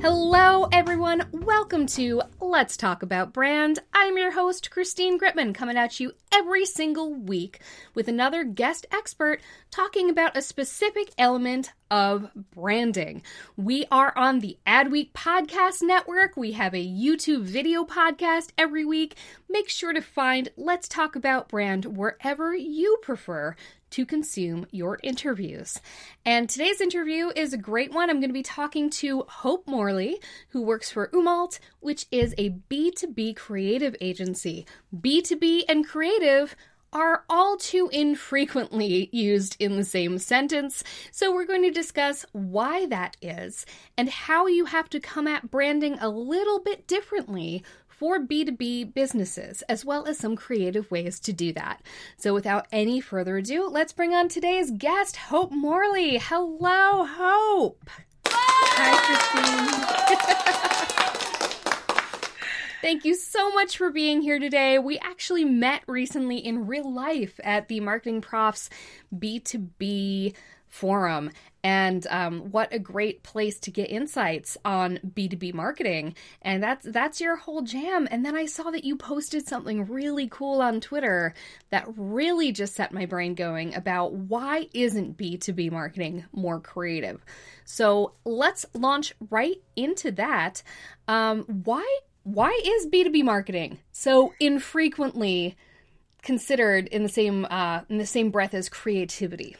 Hello, everyone. Welcome to Let's Talk About Brand. I'm your host, Christine Gritmon, coming at you every single week with another guest expert talking about a specific element of branding. We are on the Adweek Podcast Network. We have a YouTube video podcast every week. Make sure to find Let's Talk About Brand wherever you prefer to consume your interviews. And today's interview is a great one. I'm going to be talking to Hope Morley, who works for Umault, which is a B2B creative agency. B2B and creative are all too infrequently used in the same sentence, so we're going to discuss why that is and how you have to come at branding a little bit differently for B2B businesses, as well as some creative ways to do that. So without any further ado, let's bring on today's guest, Hope Morley. Hello, Hope. Hi, Christine. Thank you so much for being here today. We actually met recently in real life at the Marketing Profs B2B forum. And what a great place to get insights on B2B marketing. And that's your whole jam. And then I saw that you posted something really cool on Twitter that really just set my brain going about why isn't B2B marketing more creative? So let's launch right into that. Why is B2B marketing so infrequently considered in the same breath as creativity?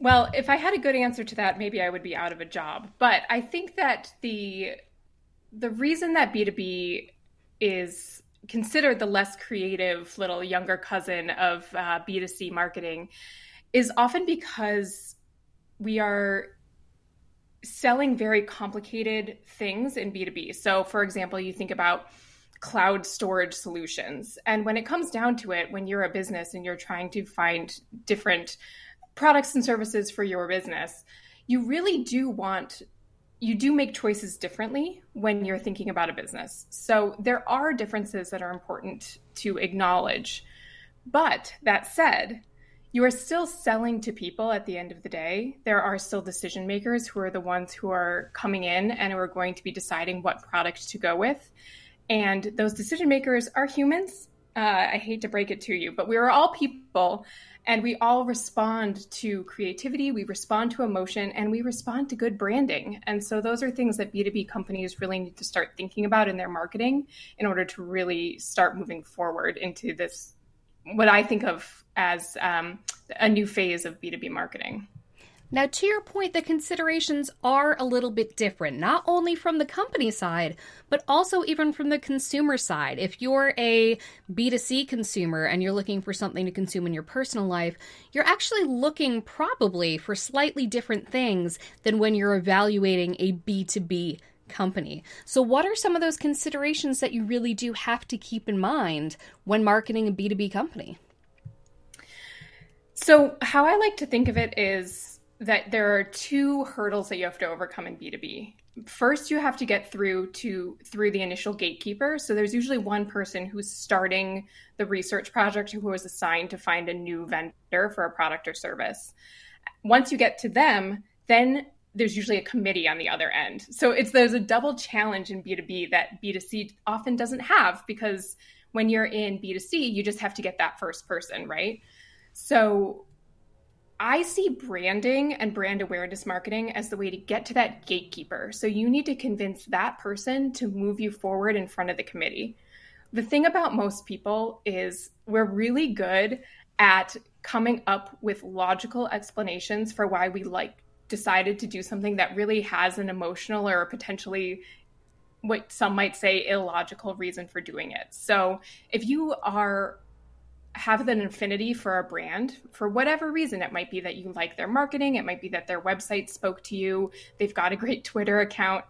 Well, if I had a good answer to that, maybe I would be out of a job. But I think that the reason that B2B is considered the less creative little younger cousin of B2C marketing is often because we are selling very complicated things in B2B. So, for example, you think about cloud storage solutions. And when it comes down to it, when you're a business and you're trying to find different products and services for your business, you do make choices differently when you're thinking about a business. So there are differences that are important to acknowledge. But that said, you are still selling to people at the end of the day. There are still decision makers who are the ones who are coming in and who are going to be deciding what product to go with. And those decision makers are humans. I hate to break it to you, but we are all people. And we all respond to creativity, we respond to emotion, and we respond to good branding. And so those are things that B2B companies really need to start thinking about in their marketing in order to really start moving forward into this, what I think of as a new phase of B2B marketing. Now, to your point, the considerations are a little bit different, not only from the company side, but also even from the consumer side. If you're a B2C consumer and you're looking for something to consume in your personal life, you're actually looking probably for slightly different things than when you're evaluating a B2B company. So what are some of those considerations that you really do have to keep in mind when marketing a B2B company? So how I like to think of it is that there are two hurdles that you have to overcome in B2B. First, you have to get through the initial gatekeeper. So there's usually one person who's starting the research project who was assigned to find a new vendor for a product or service. Once you get to them, then there's usually a committee on the other end. So there's a double challenge in B2B that B2C often doesn't have, because when you're in B2C, you just have to get that first person, right? So I see branding and brand awareness marketing as the way to get to that gatekeeper. So you need to convince that person to move you forward in front of the committee. The thing about most people is we're really good at coming up with logical explanations for why we decided to do something that really has an emotional or potentially what some might say illogical reason for doing it. So if you have an affinity for a brand, for whatever reason, it might be that you like their marketing, it might be that their website spoke to you, they've got a great Twitter account,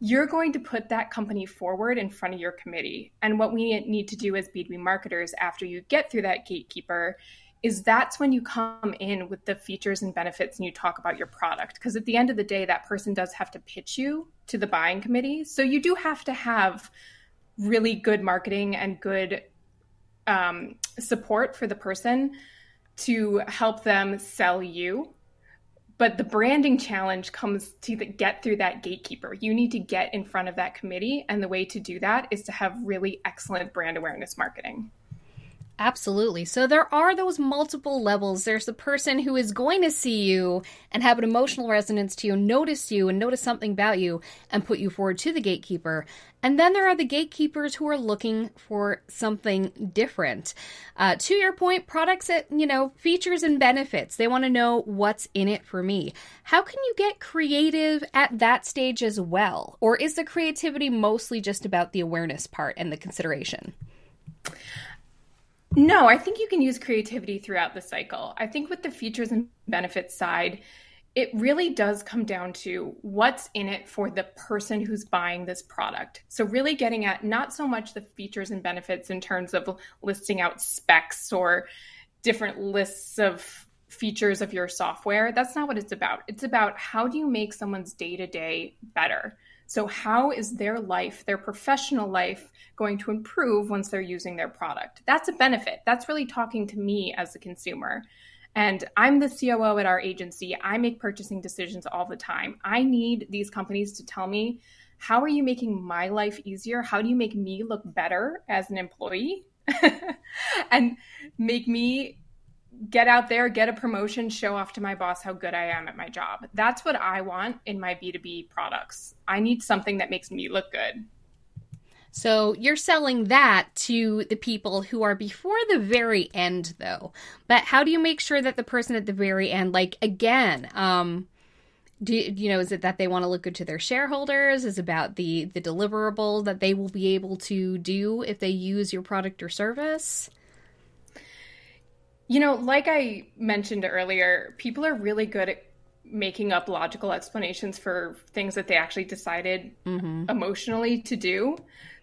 you're going to put that company forward in front of your committee. And what we need to do as B2B marketers after you get through that gatekeeper is that's when you come in with the features and benefits and you talk about your product. Because at the end of the day, that person does have to pitch you to the buying committee. So you do have to have really good marketing and good support for the person to help them sell you. But the branding challenge comes to get through that gatekeeper. You need to get in front of that committee. And the way to do that is to have really excellent brand awareness marketing. Absolutely. So there are those multiple levels. There's the person who is going to see you and have an emotional resonance to you, and notice something about you, and put you forward to the gatekeeper. And then there are the gatekeepers who are looking for something different. To your point, products that, features and benefits. They want to know what's in it for me. How can you get creative at that stage as well? Or is the creativity mostly just about the awareness part and the consideration? No, I think you can use creativity throughout the cycle. I think with the features and benefits side, it really does come down to what's in it for the person who's buying this product. So really getting at not so much the features and benefits in terms of listing out specs or different lists of features of your software. That's not what it's about. It's about how do you make someone's day-to-day better? So how is their life, their professional life, going to improve once they're using their product? That's a benefit. That's really talking to me as a consumer. And I'm the COO at our agency. I make purchasing decisions all the time. I need these companies to tell me, how are you making my life easier? How do you make me look better as an employee and make me get out there, get a promotion, show off to my boss how good I am at my job? That's what I want in my B2B products. I need something that makes me look good. So you're selling that to the people who are before the very end, though. But how do you make sure that the person at the very end, is it that they want to look good to their shareholders? Is it about the deliverable that they will be able to do if they use your product or service? Like I mentioned earlier, people are really good at making up logical explanations for things that they actually decided emotionally to do.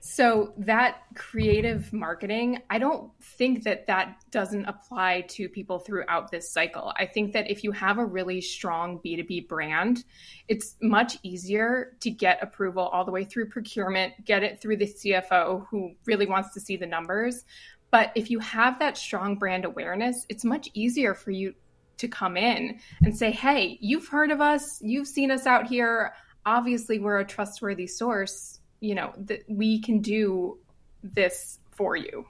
So that creative marketing, I don't think that doesn't apply to people throughout this cycle. I think that if you have a really strong B2B brand, it's much easier to get approval all the way through procurement, get it through the CFO who really wants to see the numbers. But if you have that strong brand awareness, it's much easier for you to come in and say, hey, you've heard of us. You've seen us out here. Obviously, we're a trustworthy source. We can do this for you.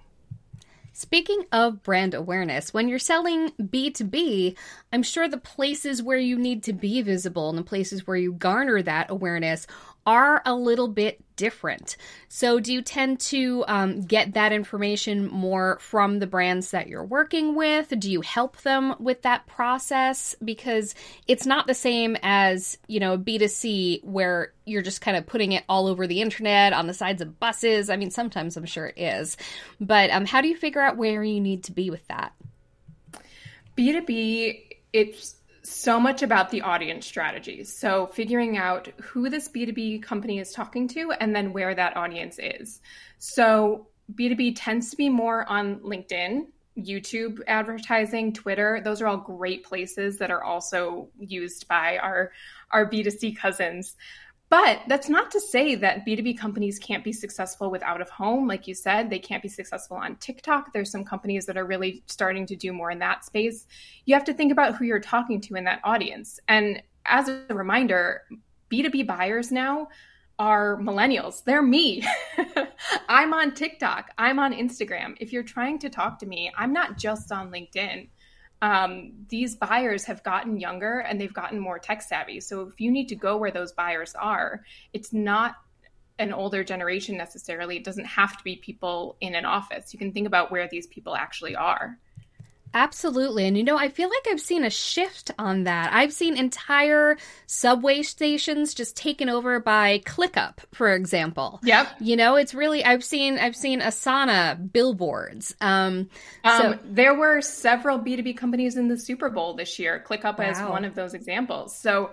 Speaking of brand awareness, when you're selling B2B, I'm sure the places where you need to be visible and the places where you garner that awareness are a little bit different. So do you tend to get that information more from the brands that you're working with? Do you help them with that process? Because it's not the same as, B2C where you're just kind of putting it all over the internet, on the sides of buses. I mean, sometimes I'm sure it is. But how do you figure out where you need to be with that? B2B, it's so much about the audience strategy. So figuring out who this B2B company is talking to and then where that audience is. So B2B tends to be more on LinkedIn, YouTube advertising, Twitter. Those are all great places that are also used by our B2C cousins. But that's not to say that B2B companies can't be successful with out of home. Like you said, they can't be successful on TikTok. There's some companies that are really starting to do more in that space. You have to think about who you're talking to in that audience. And as a reminder, B2B buyers now are millennials. They're me. I'm on TikTok. I'm on Instagram. If you're trying to talk to me, I'm not just on LinkedIn. These buyers have gotten younger and they've gotten more tech savvy. So if you need to go where those buyers are, it's not an older generation necessarily. It doesn't have to be people in an office. You can think about where these people actually are. Absolutely. And, you know, I feel like I've seen a shift on that. I've seen entire subway stations just taken over by ClickUp, for example. Yep. You know, it's really, I've seen Asana billboards. So there were several B2B companies in the Super Bowl this year, ClickUp as one of those examples. So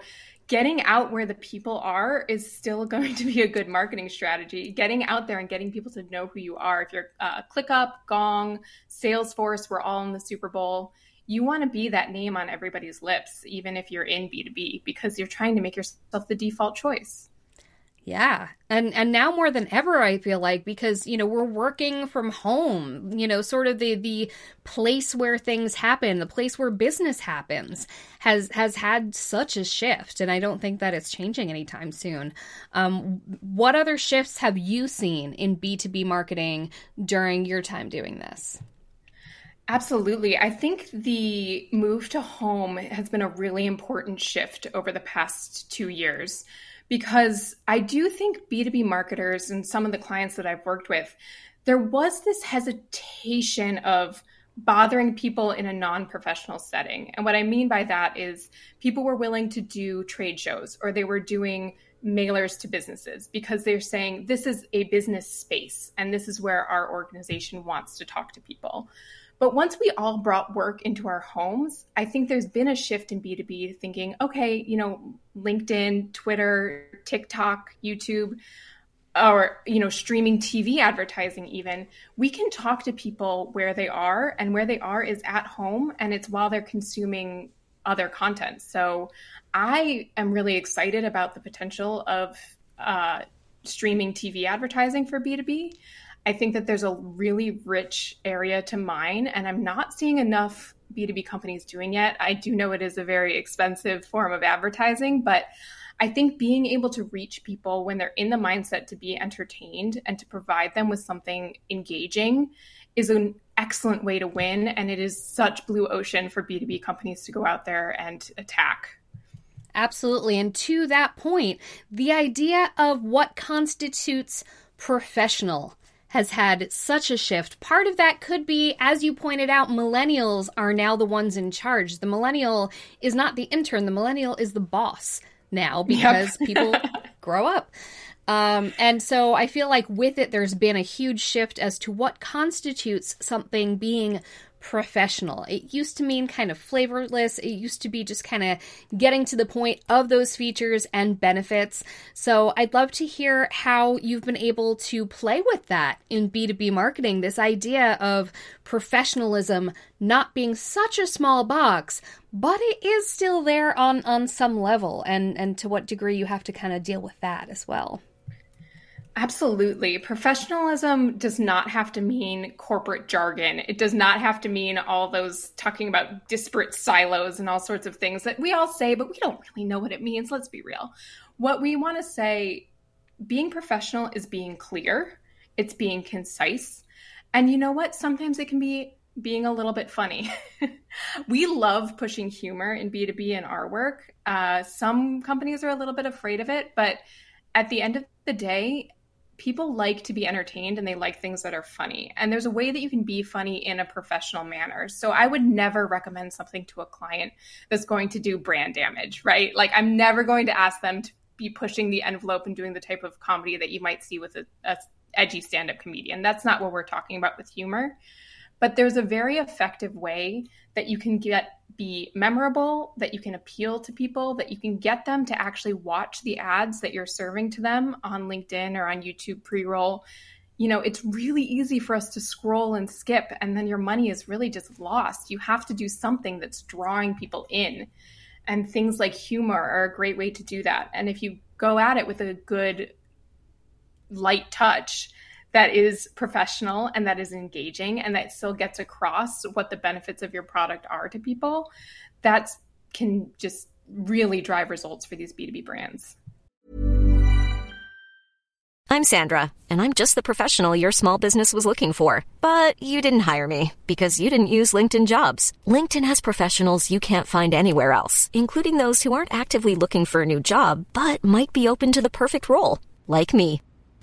getting out where the people are is still going to be a good marketing strategy. Getting out there and getting people to know who you are. If you're ClickUp, Gong, Salesforce, we're all in the Super Bowl. You want to be that name on everybody's lips, even if you're in B2B, because you're trying to make yourself the default choice. Yeah. And now more than ever, I feel like, because, you know, we're working from home, you know, sort of the place where things happen, the place where business happens has had such a shift. And I don't think that it's changing anytime soon. What other shifts have you seen in B2B marketing during your time doing this? Absolutely. I think the move to home has been a really important shift over the past 2 years. Because I do think B2B marketers and some of the clients that I've worked with, there was this hesitation of bothering people in a non-professional setting. And what I mean by that is people were willing to do trade shows or they were doing mailers to businesses because they're saying this is a business space and this is where our organization wants to talk to people. But once we all brought work into our homes, I think there's been a shift in B2B thinking, okay, you know, LinkedIn, Twitter, TikTok, YouTube, or, you know, streaming TV advertising even, we can talk to people where they are, and where they are is at home, and it's while they're consuming other content. So I am really excited about the potential of streaming TV advertising for B2B. I think that there's a really rich area to mine, and I'm not seeing enough B2B companies doing yet. I do know it is a very expensive form of advertising, but I think being able to reach people when they're in the mindset to be entertained and to provide them with something engaging is an excellent way to win. And it is such blue ocean for B2B companies to go out there and attack. Absolutely. And to that point, the idea of what constitutes professional has had such a shift. Part of that could be, as you pointed out, millennials are now the ones in charge. The millennial is not the intern. The millennial is the boss now because people grow up. And so I feel like with it, there's been a huge shift as to what constitutes something being professional. It used to mean kind of flavorless. It used to be just kind of getting to the point of those features and benefits. So I'd love to hear how you've been able to play with that in B2B marketing, this idea of professionalism not being such a small box, but it is still there on some level, and to what degree you have to kind of deal with that as well. Absolutely. Professionalism does not have to mean corporate jargon. It does not have to mean all those talking about disparate silos and all sorts of things that we all say, but we don't really know what it means. Let's be real. What we want to say, being professional is being clear. It's being concise. And you know what? Sometimes it can be being a little bit funny. We love pushing humor in B2B in our work. Some companies are a little bit afraid of it, but at the end of the day, people like to be entertained and they like things that are funny. And there's a way that you can be funny in a professional manner. So I would never recommend something to a client that's going to do brand damage, right? Like I'm never going to ask them to be pushing the envelope and doing the type of comedy that you might see with an edgy stand-up comedian. That's not what we're talking about with humor. But there's a very effective way that you can be memorable, that you can appeal to people, that you can get them to actually watch the ads that you're serving to them on LinkedIn or on YouTube pre-roll. You know, it's really easy for us to scroll and skip, and then your money is really just lost. You have to do something that's drawing people in. And things like humor are a great way to do that. And if you go at it with a good light touch, that is professional and that is engaging and that still gets across what the benefits of your product are to people, that can just really drive results for these B2B brands. I'm Sandra, and I'm just the professional your small business was looking for. But you didn't hire me because you didn't use LinkedIn Jobs. LinkedIn has professionals you can't find anywhere else, including those who aren't actively looking for a new job, but might be open to the perfect role, like me.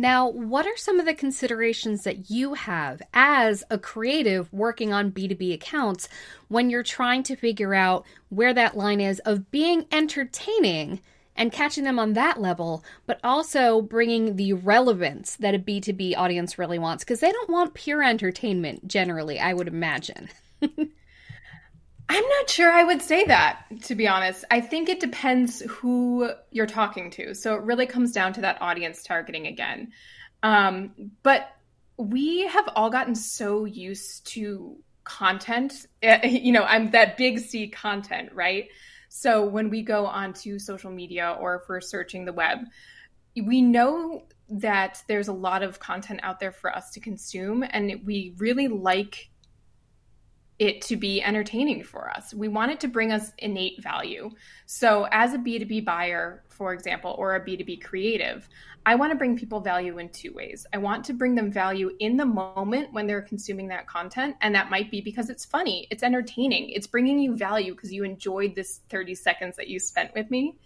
Now, what are some of the considerations that you have as a creative working on B2B accounts when you're trying to figure out where that line is of being entertaining and catching them on that level, but also bringing the relevance that a B2B audience really wants? Because they don't want pure entertainment generally, I would imagine. I'm not sure I would say that, to be honest. I think it depends who you're talking to. So it really comes down to that audience targeting again. But we have all gotten so used to content, you know, I'm that big C content, right? So when we go onto social media or if we're searching the web, we know that there's a lot of content out there for us to consume. And we really like it to be entertaining for us. We want it to bring us innate value. So as a B2B buyer, for example, or a B2B creative, I want to bring people value in two ways. I want to bring them value in the moment when they're consuming that content. And that might be because it's funny, it's entertaining, it's bringing you value because you enjoyed this 30 seconds that you spent with me.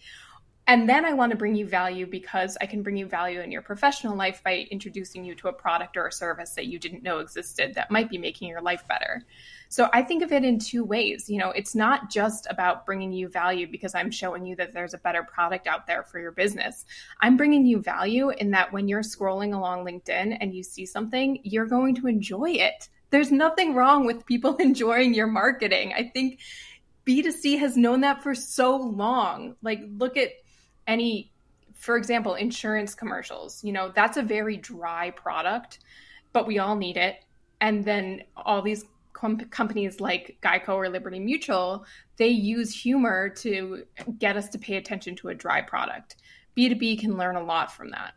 And then I want to bring you value because I can bring you value in your professional life by introducing you to a product or a service that you didn't know existed that might be making your life better. So I think of it in two ways. You know, it's not just about bringing you value because I'm showing you that there's a better product out there for your business. I'm bringing you value in that when you're scrolling along LinkedIn and you see something, you're going to enjoy it. There's nothing wrong with people enjoying your marketing. I think B2C has known that for so long. Like, look at for example, insurance commercials, you know, that's a very dry product, but we all need it. And then all these companies like Geico or Liberty Mutual, they use humor to get us to pay attention to a dry product. B2B can learn a lot from that.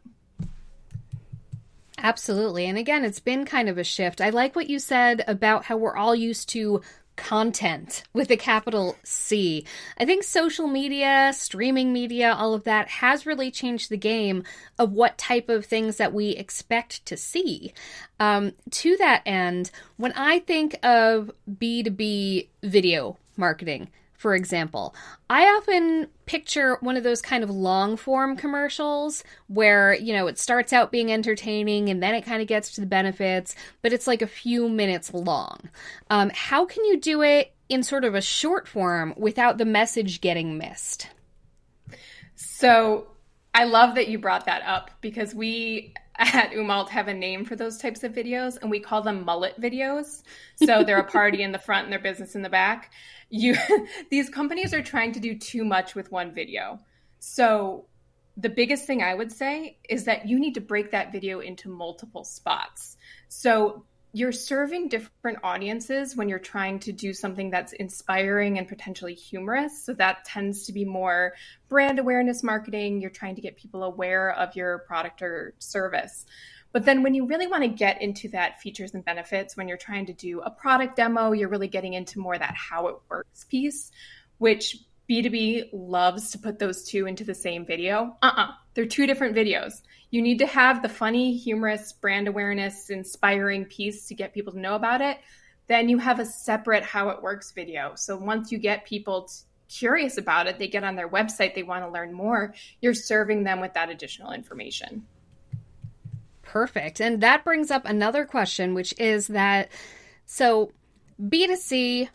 Absolutely. And again, it's been kind of a shift. I like what you said about how we're all used to content with a capital C. I think social media, streaming media, all of that has really changed the game of what type of things that we expect to see. To that end, when I think of B2B video marketing, for example, I often picture one of those kind of long form commercials where, you know, it starts out being entertaining and then it kind of gets to the benefits, but it's like a few minutes long. How can you do it in sort of a short form without the message getting missed? So I love that you brought that up because we at Umault have a name for those types of videos and we call them mullet videos. So they're a party in the front and their business in the back. These companies are trying to do too much with one video. So the biggest thing I would say is that you need to break that video into multiple spots. So you're serving different audiences when you're trying to do something that's inspiring and potentially humorous. So that tends to be more brand awareness marketing. You're trying to get people aware of your product or service. But then when you really want to get into that features and benefits, when you're trying to do a product demo, you're really getting into more that how it works piece, which B2B loves to put those two into the same video. They're two different videos. You need to have the funny, humorous, brand awareness, inspiring piece to get people to know about it. Then you have a separate how it works video. So once you get people curious about it, they get on their website, they want to learn more, you're serving them with that additional information. Perfect. And that brings up another question, which is that, so B2C,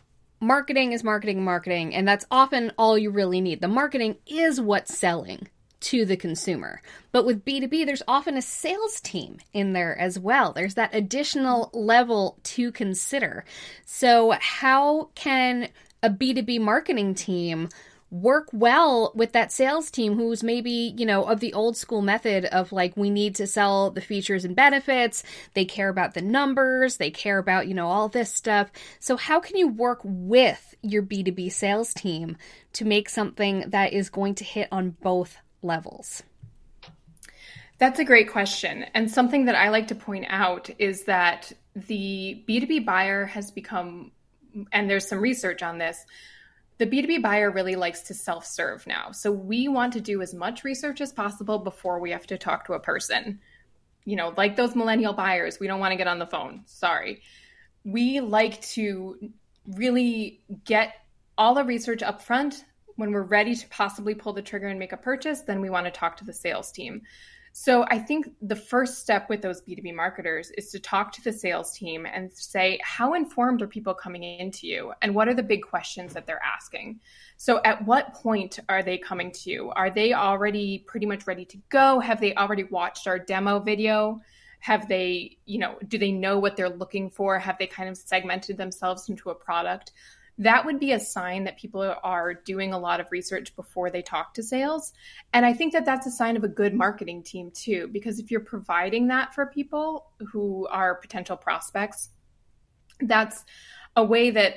marketing is marketing, marketing, and that's often all you really need. The marketing is what's selling to the consumer. But with B2B, there's often a sales team in there as well. There's that additional level to consider. So how can a B2B marketing team work well with that sales team who's maybe, you know, of the old school method of like, we need to sell the features and benefits. They care about the numbers. They care about, you know, all this stuff. So how can you work with your B2B sales team to make something that is going to hit on both levels? That's a great question. And something that I like to point out is that the B2B buyer has become, and there's some research on this, the B2B buyer really likes to self-serve now. So we want to do as much research as possible before we have to talk to a person. You know, like those millennial buyers, we don't want to get on the phone. Sorry. We like to really get all the research up front. When we're ready to possibly pull the trigger and make a purchase, then we want to talk to the sales team. So I think the first step with those B2B marketers is to talk to the sales team and say, how informed are people coming into you? And what are the big questions that they're asking? So at what point are they coming to you? Are they already pretty much ready to go? Have they already watched our demo video? Have they, you know, do they know what they're looking for? Have they kind of segmented themselves into a product? That would be a sign that people are doing a lot of research before they talk to sales. And I think that that's a sign of a good marketing team too, because if you're providing that for people who are potential prospects, that's a way that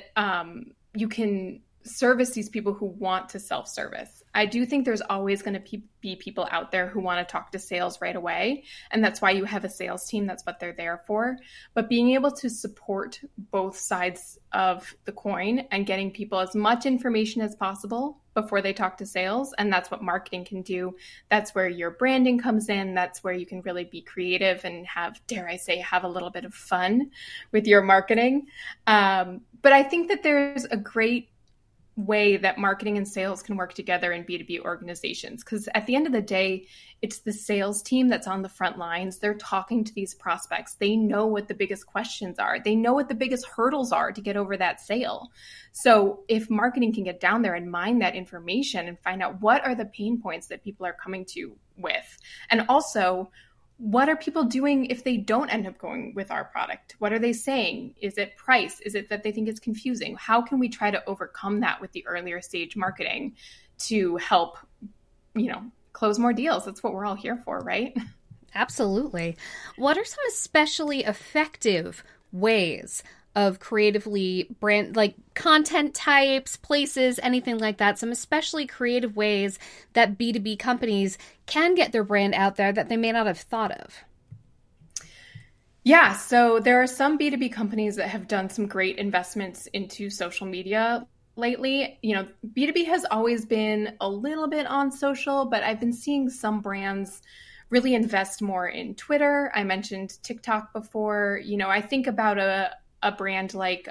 you can service these people who want to self-service. I do think there's always going to be people out there who want to talk to sales right away. And that's why you have a sales team. That's what they're there for. But being able to support both sides of the coin and getting people as much information as possible before they talk to sales. And that's what marketing can do. That's where your branding comes in. That's where you can really be creative and have, dare I say, have a little bit of fun with your marketing. But I think that there's a great way that marketing and sales can work together in B2B organizations. Because at the end of the day, it's the sales team that's on the front lines. They're talking to these prospects. They know what the biggest questions are. They know what the biggest hurdles are to get over that sale. So if marketing can get down there and mine that information and find out what are the pain points that people are coming to with, and also what are people doing if they don't end up going with our product? What are they saying? Is it price? Is it that they think it's confusing? How can we try to overcome that with the earlier stage marketing to help, you know, close more deals? That's what we're all here for, right? Absolutely. What are some especially effective ways of creatively brand, like content types, places, anything like that, some especially creative ways that B2B companies can get their brand out there that they may not have thought of? Yeah, so there are some B2B companies that have done some great investments into social media lately. You know, B2B has always been a little bit on social, but I've been seeing some brands really invest more in Twitter. I mentioned TikTok before. You know, I think about a brand like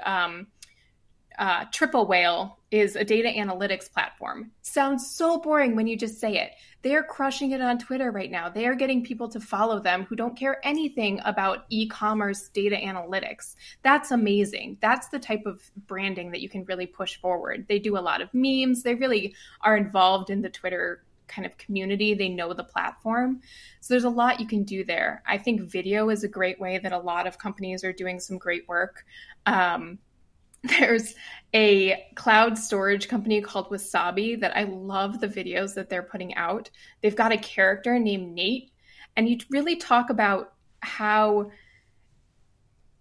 Triple Whale is a data analytics platform. Sounds so boring when you just say it. They're crushing it on Twitter right now. They are getting people to follow them who don't care anything about e-commerce data analytics. That's amazing. That's the type of branding that you can really push forward. They do a lot of memes. They really are involved in the Twitter kind of community. They know the platform. So there's a lot you can do there. I think video is a great way that a lot of companies are doing some great work. There's a cloud storage company called Wasabi that I love the videos that they're putting out. They've got a character named Nate, and you really talk about how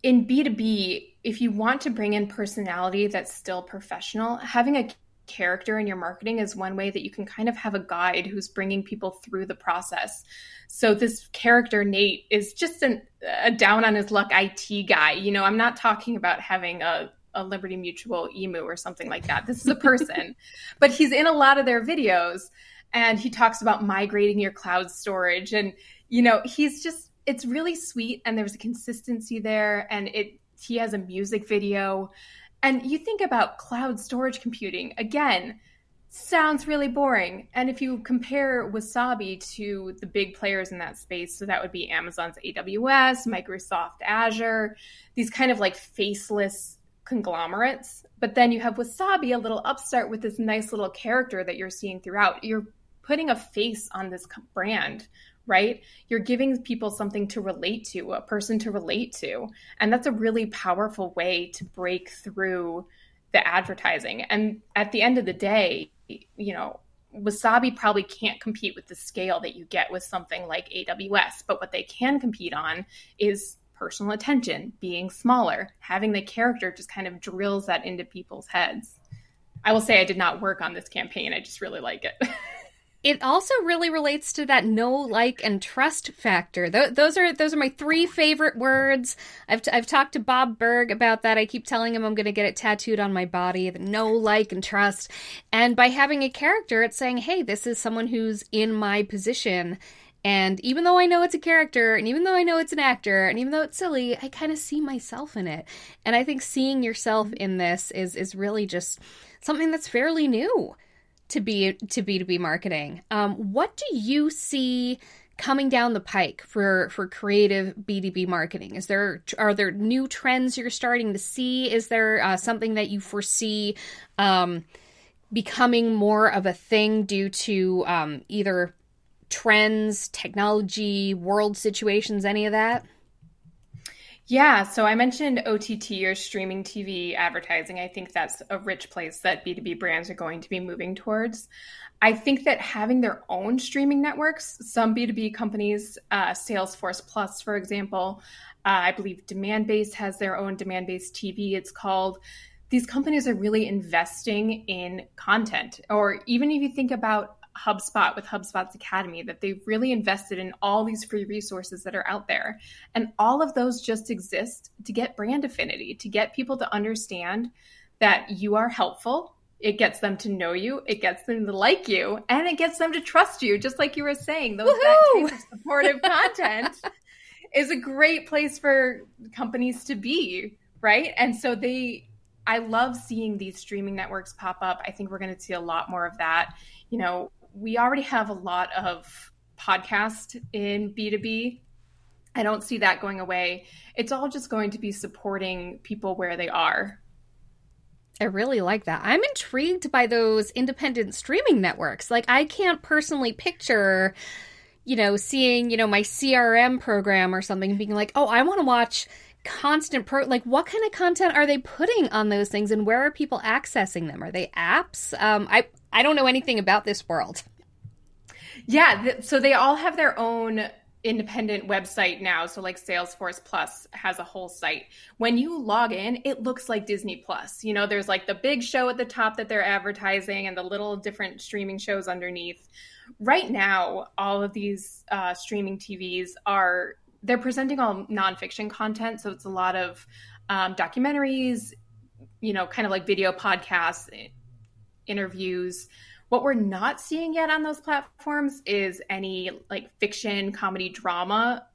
in B2B, if you want to bring in personality that's still professional, having a character in your marketing is one way that you can kind of have a guide who's bringing people through the process. So this character, Nate, is just a down on his luck IT guy. You know, I'm not talking about having a Liberty Mutual emu or something like that. This is a person, but he's in a lot of their videos and he talks about migrating your cloud storage. And, you know, he's just, it's really sweet. And there's a consistency there, and he has a music video. And you think about cloud storage computing, again, sounds really boring. And if you compare Wasabi to the big players in that space, so that would be Amazon's AWS, Microsoft Azure, these kind of like faceless conglomerates. But then you have Wasabi, a little upstart with this nice little character that you're seeing throughout. You're putting a face on this brand, right? You're giving people something to relate to, a person to relate to. And that's a really powerful way to break through the advertising. And at the end of the day, you know, Wasabi probably can't compete with the scale that you get with something like AWS, but what they can compete on is personal attention, being smaller, having the character just kind of drills that into people's heads. I will say I did not work on this campaign. I just really like it. It also really relates to that know, like, and trust factor. Those are my three favorite words. I've talked to Bob Burg about that. I keep telling him I'm going to get it tattooed on my body, the know, like, and trust. And by having a character, it's saying, hey, this is someone who's in my position. And even though I know it's a character, and even though I know it's an actor, and even though it's silly, I kind of see myself in it. And I think seeing yourself in this is really just something that's fairly new to B2B marketing. What do you see coming down the pike for creative B2B marketing? Are there new trends you're starting to see? Is there something that you foresee becoming more of a thing due to either trends, technology, world situations, any of that? Yeah. So I mentioned OTT or streaming TV advertising. I think that's a rich place that B2B brands are going to be moving towards. I think that having their own streaming networks, some B2B companies, Salesforce Plus, for example, I believe Demandbase has their own Demandbase TV, it's called. These companies are really investing in content. Or even if you think about HubSpot with HubSpot's Academy, that they've really invested in all these free resources that are out there. And all of those just exist to get brand affinity, to get people to understand that you are helpful. It gets them to know you, it gets them to like you, and it gets them to trust you, just like you were saying. That type of supportive content is a great place for companies to be, right? And so I love seeing these streaming networks pop up. I think we're going to see a lot more of that. You know, we already have a lot of podcasts in B2B. I don't see that going away. It's all just going to be supporting people where they are. I really like that. I'm intrigued by those independent streaming networks. Like, I can't personally picture, you know, seeing, you know, my CRM program or something and being like, oh, I want to watch constant like, what kind of content are they putting on those things, and where are people accessing them? Are they apps? I don't know anything about this world. Yeah, so they all have their own independent website now. So like Salesforce Plus has a whole site. When you log in, it looks like Disney Plus. You know, there's like the big show at the top that they're advertising and the little different streaming shows underneath. Right now, all of these streaming TVs they're presenting all nonfiction content. So it's a lot of documentaries, you know, kind of like video podcasts, interviews. What we're not seeing yet on those platforms is any like fiction, comedy, drama.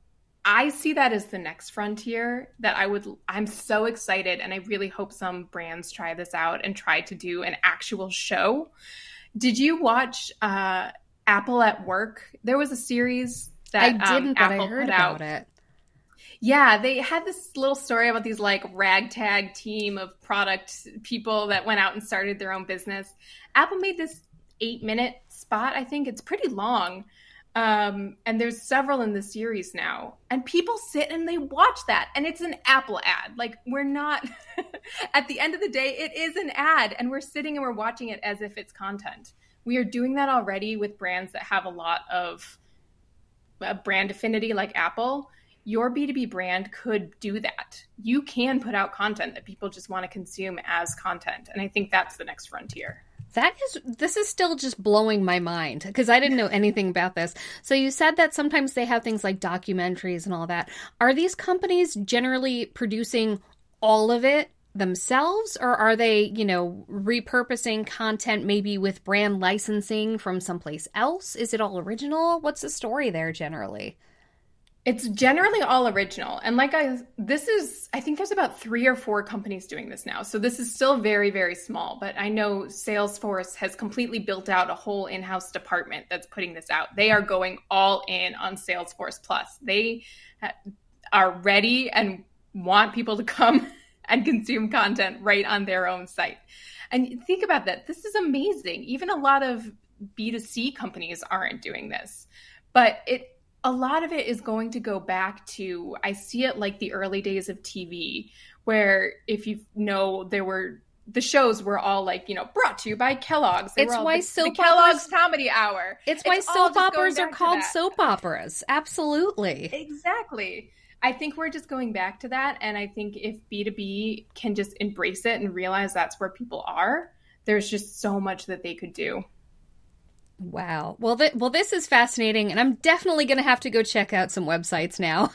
I see that as the next frontier that I'm so excited. And I really hope some brands try this out and try to do an actual show. Did you watch Apple at Work? There was a series that I didn't, but Apple I heard about it. Yeah, they had this little story about these like ragtag team of product people that went out and started their own business. Apple made this 8-minute spot. I think it's pretty long. And there's several in the series now, and people sit and they watch that, and it's an Apple ad. Like, we're not at the end of the day, it is an ad, and we're sitting and we're watching it as if it's content. We are doing that already with brands that have a lot of a brand affinity like Apple. Your B2B brand could do that. You can put out content that people just want to consume as content. And I think that's the next frontier. This is still just blowing my mind because I didn't know anything about this. So you said that sometimes they have things like documentaries and all that. Are these companies generally producing all of it themselves, or are they, you know, repurposing content maybe with brand licensing from someplace else? Is it all original? What's the story there generally? It's generally all original. And I think there's about 3 or 4 companies doing this now. So this is still very, very small, but I know Salesforce has completely built out a whole in-house department that's putting this out. They are going all in on Salesforce Plus. They are ready and want people to come and consume content right on their own site. And think about that. This is amazing. Even a lot of B2C companies aren't doing this. But a lot of it is going to go back to, I see it like the early days of TV, where if you know, there were the shows were all like, you know, brought to you by Kellogg's. They Kellogg's Comedy Hour. It's why soap operas are called soap operas. Absolutely. Exactly. I think we're just going back to that. And I think if B2B can just embrace it and realize that's where people are, there's just so much that they could do. Wow. Well, this is fascinating, and I'm definitely going to have to go check out some websites now.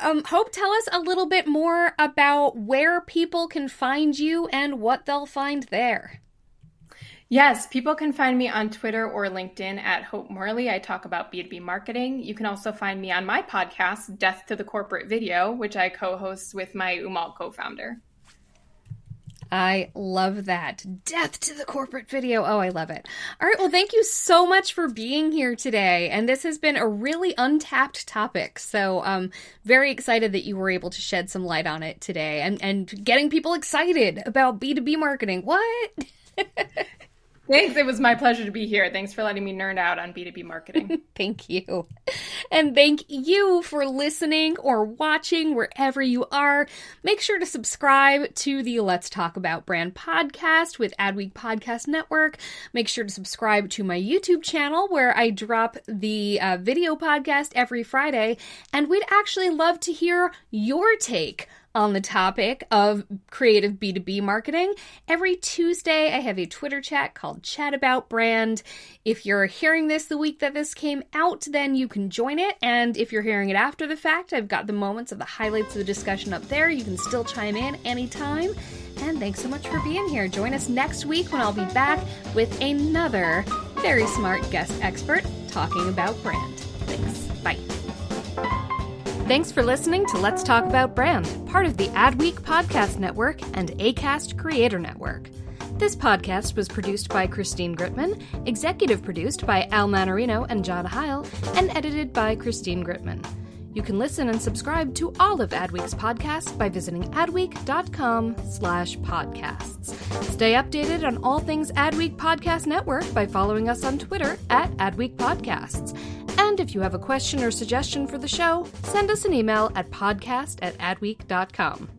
Hope, tell us a little bit more about where people can find you and what they'll find there. Yes, people can find me on Twitter or LinkedIn at Hope Morley. I talk about B2B marketing. You can also find me on my podcast, Death to the Corporate Video, which I co-host with my Umault co-founder. I love that. Death to the Corporate Video. Oh, I love it. All right. Well, thank you so much for being here today. And this has been a really untapped topic. So very excited that you were able to shed some light on it today and getting people excited about B2B marketing. What? Thanks. It was my pleasure to be here. Thanks for letting me nerd out on B2B marketing. Thank you. And thank you for listening or watching wherever you are. Make sure to subscribe to the Let's Talk About Brand podcast with Adweek Podcast Network. Make sure to subscribe to my YouTube channel where I drop the video podcast every Friday. And we'd actually love to hear your take on the topic of creative B2B marketing. Every Tuesday, I have a Twitter chat called ChatAboutBrand. If you're hearing this the week that this came out, then you can join it. And if you're hearing it after the fact, I've got the moments of the highlights of the discussion up there. You can still chime in anytime. And thanks so much for being here. Join us next week when I'll be back with another very smart guest expert talking about brand. Thanks. Bye. Thanks for listening to Let's Talk About Brand, part of the Adweek Podcast Network and Acast Creator Network. This podcast was produced by Christine Gritmon, executive produced by Al Manorino and John Heil, and edited by Christine Gritmon. You can listen and subscribe to all of Adweek's podcasts by visiting adweek.com/podcasts. Stay updated on all things Adweek Podcast Network by following us on Twitter at Adweek Podcasts. And if you have a question or suggestion for the show, send us an email at podcast@adweek.com.